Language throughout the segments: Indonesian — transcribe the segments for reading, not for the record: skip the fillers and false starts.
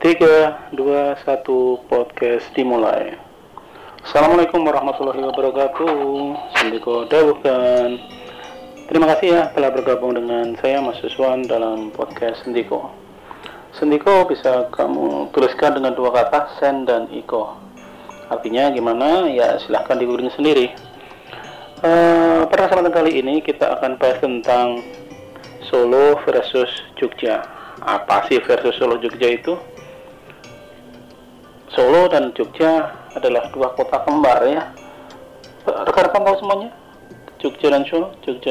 3, 2, 1, podcast dimulai. Assalamualaikum warahmatullahi wabarakatuh. Sendiko dawuhkan. Terima kasih ya telah bergabung dengan saya Mas Yuswan dalam podcast Sendiko. Sendiko bisa kamu tuliskan dengan dua kata, sen dan iko. Artinya gimana? Ya silahkan digugurkan sendiri. Pada kesempatan kali ini kita akan bahas tentang Solo versus Jogja. Apa sih versus Solo Jogja itu? Solo dan Jogja adalah dua kota kembar ya. Rekan-rekan tahu semuanya? Jogja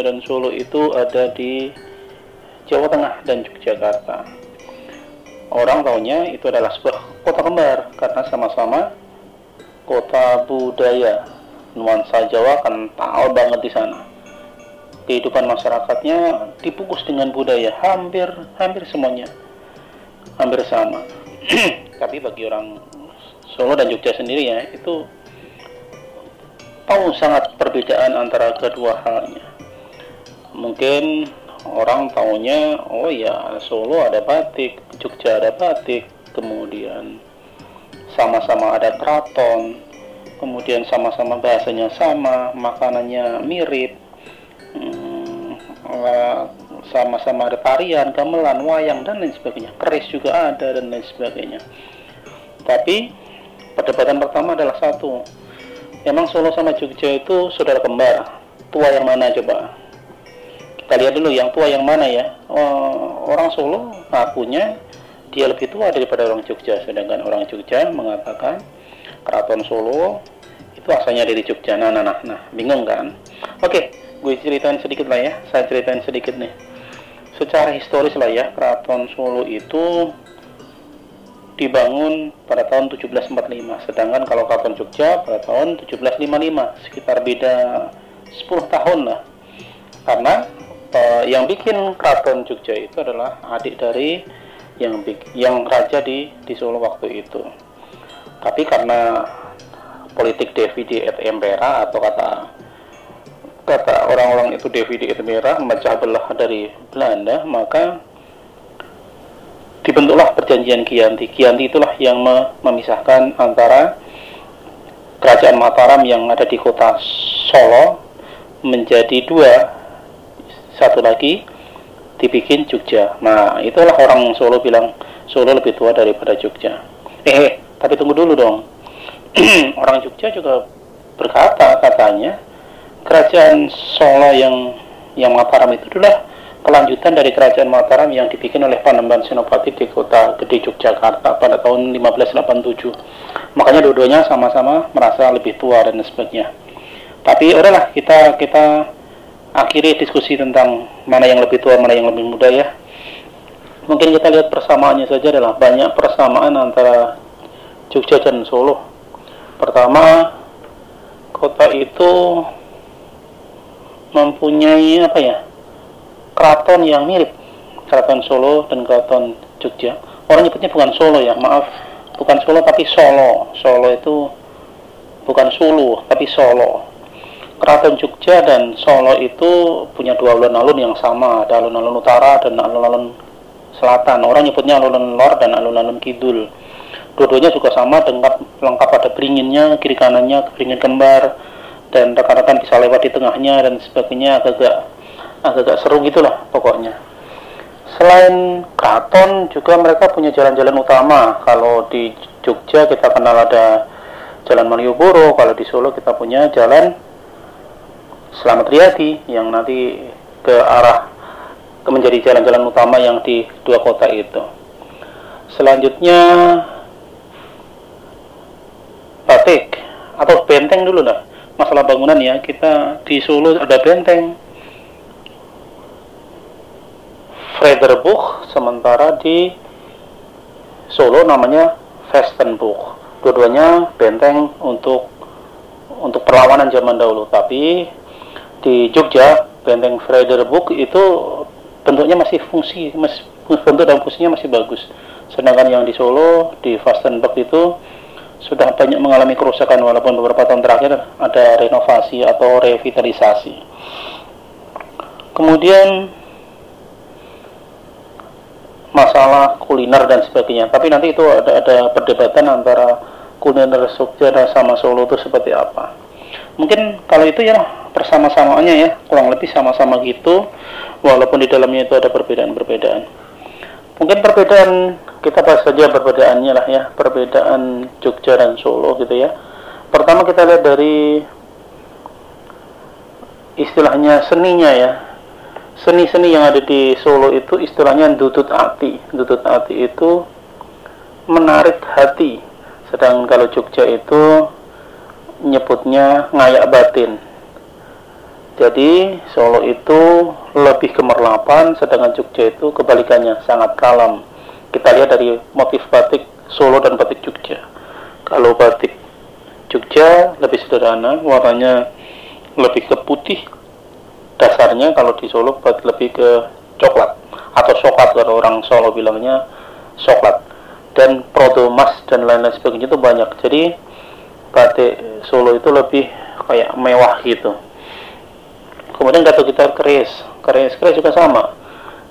dan Solo itu ada di Jawa Tengah dan Yogyakarta. Orang taunya itu adalah sebuah kota kembar karena sama-sama kota budaya. Nuansa Jawa kental banget di sana. Kehidupan masyarakatnya dibungkus dengan budaya, hampir semuanya, hampir sama. Tapi bagi orang Solo dan Jogja sendiri ya, itu tahu sangat perbedaan antara kedua halnya. Mungkin orang taunya, oh ya Solo ada batik, Jogja ada batik, kemudian sama-sama ada keraton, kemudian sama-sama bahasanya sama, makanannya mirip, sama-sama ada tarian, gamelan, wayang dan lain sebagainya, keris juga ada dan lain sebagainya. Tapi perdebatan pertama adalah satu, emang Solo sama Jogja itu saudara kembar, tua yang mana coba? Kita lihat dulu yang tua yang mana ya. Orang Solo ngakunya dia lebih tua daripada orang Jogja, sedangkan orang Jogja mengatakan keraton Solo itu asalnya dari Jogja. Nah, bingung kan? Oke, gue ceritain sedikit lah ya. Saya ceritain sedikit nih. Secara historis lah ya, keraton Solo itu dibangun pada tahun 1745. Sedangkan kalau keraton Jogja pada tahun 1755, sekitar beda 10 tahun lah. Karena yang bikin keraton Jogja itu adalah adik dari yang raja di Solo waktu itu. Tapi karena politik Devide et Impera atau kata orang-orang itu Devide et Impera, memecah belah dari Belanda, maka dibentuklah perjanjian Giyanti. Giyanti itulah yang memisahkan antara kerajaan Mataram yang ada di kota Solo menjadi dua, satu lagi dibikin Jogja. Nah, itulah orang Solo bilang Solo lebih tua daripada Jogja. Tapi tunggu dulu dong. Orang Jogja juga katanya kerajaan Solo yang Mataram itu adalah kelanjutan dari kerajaan Mataram yang dibikin oleh Panembahan Senopati di Kota Gede Yogyakarta pada tahun 1587. Makanya dua-duanya sama-sama merasa lebih tua dan sebagainya. Tapi udahlah, kita akhiri diskusi tentang mana yang lebih tua, mana yang lebih muda ya. Mungkin kita lihat persamaannya saja adalah banyak persamaan antara Jogja dan Solo. Pertama, kota itu mempunyai keraton yang mirip, keraton Solo dan keraton Jogja. Orang nyebutnya bukan Solo ya, maaf, bukan Solo tapi Solo. Solo itu bukan Sulu tapi Solo. Keraton Jogja dan Solo itu punya dua alun-alun yang sama, ada alun-alun utara dan alun-alun selatan. Orang nyebutnya alun-alun lor dan alun-alun kidul. Dua-duanya juga sama, lengkap ada beringinnya, kiri kanannya beringin kembar, dan rekan-rekan bisa lewat di tengahnya dan sebagainya, agak seru gitulah pokoknya. Selain keraton juga mereka punya jalan-jalan utama. Kalau di Jogja kita kenal ada Jalan Malioboro, kalau di Solo kita punya Jalan Slamet Riyadi yang nanti ke arah menjadi jalan-jalan utama yang di dua kota itu. Selanjutnya batik atau benteng dulu lah, masalah bangunan ya. Kita di Solo ada Benteng Vredeburg, sementara di Solo namanya Vastenburg. Dua-duanya benteng untuk perlawanan zaman dahulu. Tapi di Jogja Benteng Vredeburg itu bentuknya bentuk dan fungsinya masih bagus. Sedangkan yang di Solo di Vastenburg itu sudah banyak mengalami kerusakan, walaupun beberapa tahun terakhir ada renovasi atau revitalisasi. Kemudian masalah kuliner dan sebagainya. Tapi nanti itu ada perdebatan antara kuliner Jogja sama Solo itu seperti apa. Mungkin kalau itu ya persama-samaannya ya, kurang lebih sama-sama gitu, walaupun di dalamnya itu ada perbedaan-perbedaan. Mungkin perbedaan, kita bahas saja perbedaannya lah ya, perbedaan Jogja dan Solo gitu ya. Pertama kita lihat dari istilahnya seninya ya. Seni-seni yang ada di Solo itu istilahnya dudut ati. Dudut ati itu menarik hati. Sedangkan kalau Jogja itu nyebutnya ngayak batin. Jadi Solo itu lebih kemerlapan, sedangkan Jogja itu kebalikannya, sangat kalem. Kita lihat dari motif batik Solo dan batik Jogja. Kalau batik Jogja lebih sederhana, warnanya lebih ke putih dasarnya. Kalau di Solo lebih ke coklat atau coklat, kalau orang Solo bilangnya coklat. Dan proto emas dan lain-lain sebagainya itu banyak. Jadi batik Solo itu lebih kayak mewah gitu. Kemudian kalau kita keris juga sama.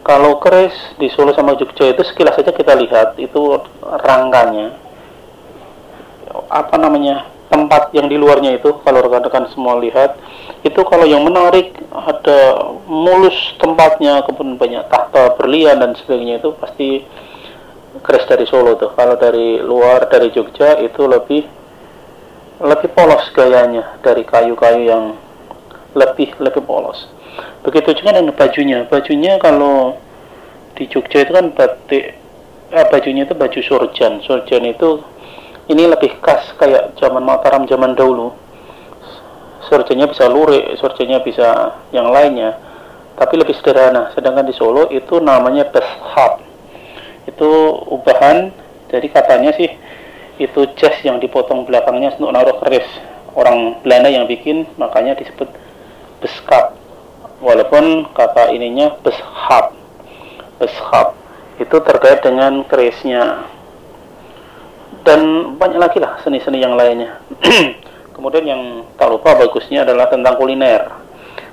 Kalau keris di Solo sama Jogja itu sekilas saja kita lihat itu rangkanya, apa namanya, tempat yang di luarnya itu. Kalau rekan-rekan semua lihat itu, kalau yang menarik ada mulus tempatnya, kemudian banyak tahta berlian dan sebagainya, itu pasti keris dari Solo tuh. Kalau dari luar dari Jogja itu lebih polos gayanya, dari kayu-kayu yang lebih polos. Begitu juga dengan bajunya. Kalau di Jogja itu kan bajunya itu baju surjan itu, ini lebih khas kayak zaman Mataram zaman dahulu. Surjannya bisa lurik, surjannya bisa yang lainnya, tapi lebih sederhana. Sedangkan di Solo itu namanya beshab, itu ubahan. Jadi katanya sih itu jas yang dipotong belakangnya untuk naruh keris, orang Belanda yang bikin, makanya disebut beskap. Walaupun kata ininya beshab itu terkait dengan kerisnya. Dan banyak lagi lah seni-seni yang lainnya. Kemudian yang tak lupa bagusnya adalah tentang kuliner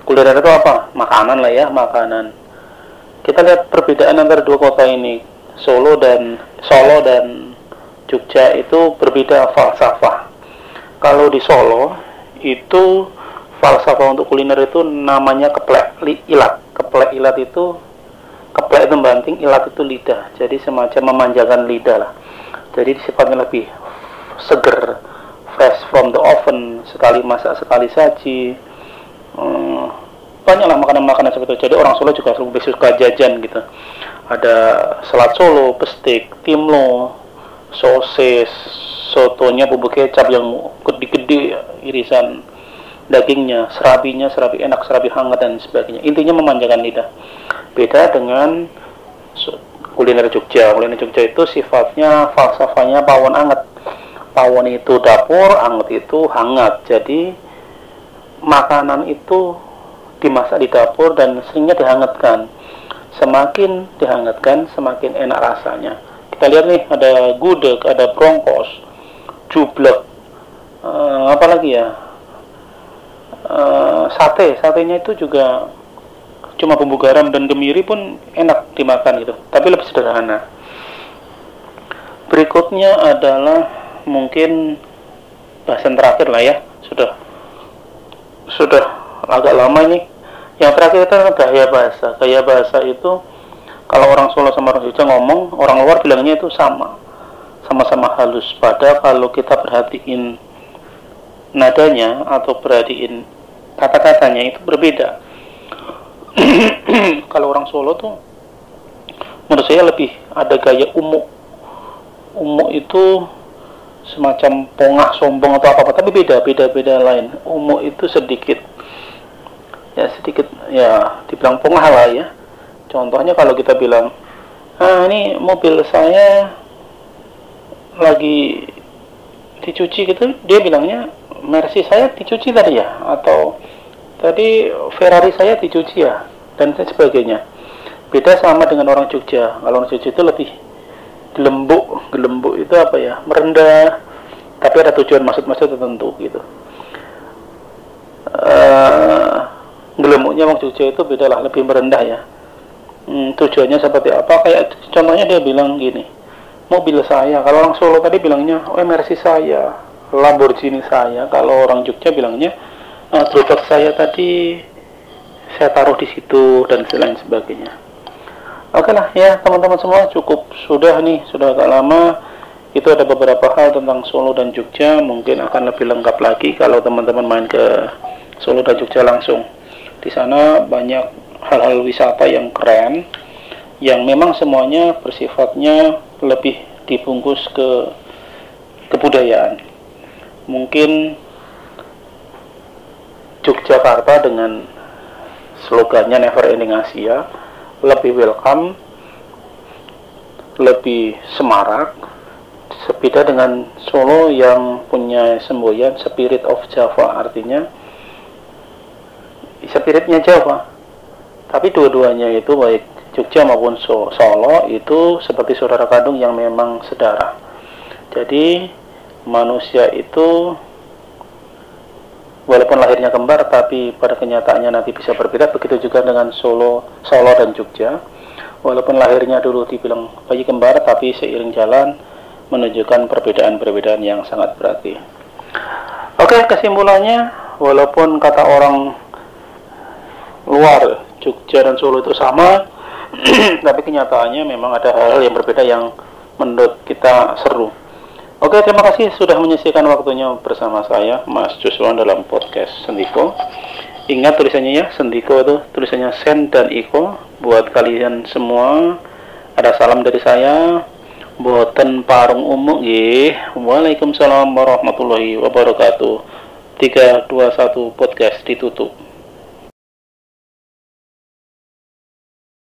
itu apa? Makanan lah ya, makanan. Kita lihat perbedaan antara dua kota ini, Solo dan Jogja itu berbeda falsafah. Kalau di Solo itu falsafah untuk kuliner itu namanya keplek ilat. Itu keplek itu banting, ilat itu lidah, jadi semacam memanjakan lidah lah. Jadi sifatnya lebih seger, fresh from the oven, sekali masak sekali saji. Banyaklah makanan-makanan seperti itu. Jadi orang Solo juga lebih suka jajan gitu. Ada selat Solo, pestik, timlo, sosis, sotonya bumbu kecap yang gede-gede, irisan dagingnya, serabinya enak, serabi hangat dan sebagainya. Intinya memanjakan lidah. Beda dengan kuliner Jogja itu sifatnya falsafahnya pawon anget. Pawon itu dapur, anget itu hangat. Jadi makanan itu dimasak di dapur dan seringnya dihangatkan. Semakin dihangatkan semakin enak rasanya. Kita lihat nih, ada gudeg, ada brongkos, jublek, apalagi ya, satenya itu juga cuma bumbu garam dan kemiri pun enak dimakan gitu, tapi lebih sederhana. Berikutnya adalah mungkin bahasan terakhir lah ya, sudah agak lama ini. Yang terakhir itu gaya bahasa itu, kalau orang Solo sama orang Jogja ngomong, orang luar bilangnya itu sama-sama halus. Padahal kalau kita perhatiin nadanya atau perhatiin kata-katanya itu berbeda. Kalau orang Solo tuh menurut saya lebih ada gaya umuk itu semacam pongah, sombong atau apa-apa, tapi beda lain. Umuk itu sedikit ya dibilang pongah lah ya. Contohnya kalau kita bilang, ini mobil saya lagi dicuci gitu, dia bilangnya Mercy saya dicuci tadi ya, atau tadi Ferrari saya dicuci ya, dan sebagainya. Beda sama dengan orang Jogja. Kalau orang Jogja itu lebih gelembuk itu apa ya, merendah, tapi ada tujuan maksud tertentu gitu. Gelembuknya orang Jogja itu bedalah, lebih merendah ya. Tujuannya seperti apa? Kayak contohnya dia bilang gini, mobil saya. Kalau orang Solo tadi bilangnya, oh Mercy saya, Lamborghini saya. Kalau orang Jogja bilangnya, gerobak saya tadi saya taruh di situ dan lain sebagainya. Oke lah ya teman-teman semua, cukup sudah nih, sudah agak lama. Itu ada beberapa hal tentang Solo dan Jogja, mungkin akan lebih lengkap lagi kalau teman-teman main ke Solo dan Jogja langsung. Di sana banyak hal-hal wisata yang keren, yang memang semuanya bersifatnya lebih dibungkus ke kebudayaan. Mungkin Yogyakarta dengan slogannya Never Ending Asia lebih welcome, lebih semarak, beda dengan Solo yang punya semboyan Spirit of Java, artinya spiritnya Jawa. Tapi dua-duanya itu, baik Jogja maupun Solo, itu seperti saudara kandung yang memang sedara. Jadi manusia itu walaupun lahirnya kembar, tapi pada kenyataannya nanti bisa berbeda. Begitu juga dengan Solo dan Jogja, walaupun lahirnya dulu dibilang bayi kembar, tapi seiring jalan menunjukkan perbedaan-perbedaan yang sangat berarti. Oke, kesimpulannya, walaupun kata orang luar Jogja dan Solo itu sama, tapi kenyataannya memang ada hal-hal yang berbeda yang menurut kita seru. Oke, terima kasih sudah menyisihkan waktunya bersama saya, Mas Yuswan, dalam podcast Sendiko. Ingat tulisannya ya, Sendiko itu tulisannya Sen dan Iko. Buat kalian semua, ada salam dari saya. Boten parung umuk ye. Waalaikumsalam warahmatullahi wabarakatuh. 3, 2, 1 podcast ditutup.